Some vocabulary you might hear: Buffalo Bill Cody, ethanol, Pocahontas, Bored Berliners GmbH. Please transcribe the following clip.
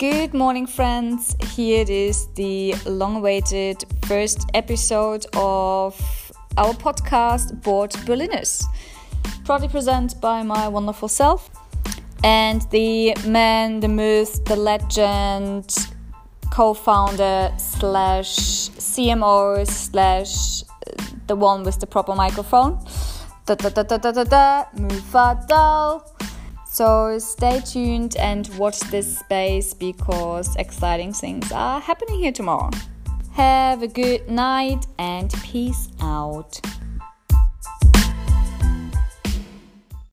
Good morning, friends. Here it is, the long-awaited first episode of our podcast, Bored Berliners, proudly presented by my wonderful self. And the man, the myth, the legend, co-founder slash CMO slash the one with the proper microphone, Mufadal. So stay tuned and watch this space because exciting things are happening here tomorrow. Have a good night and peace out.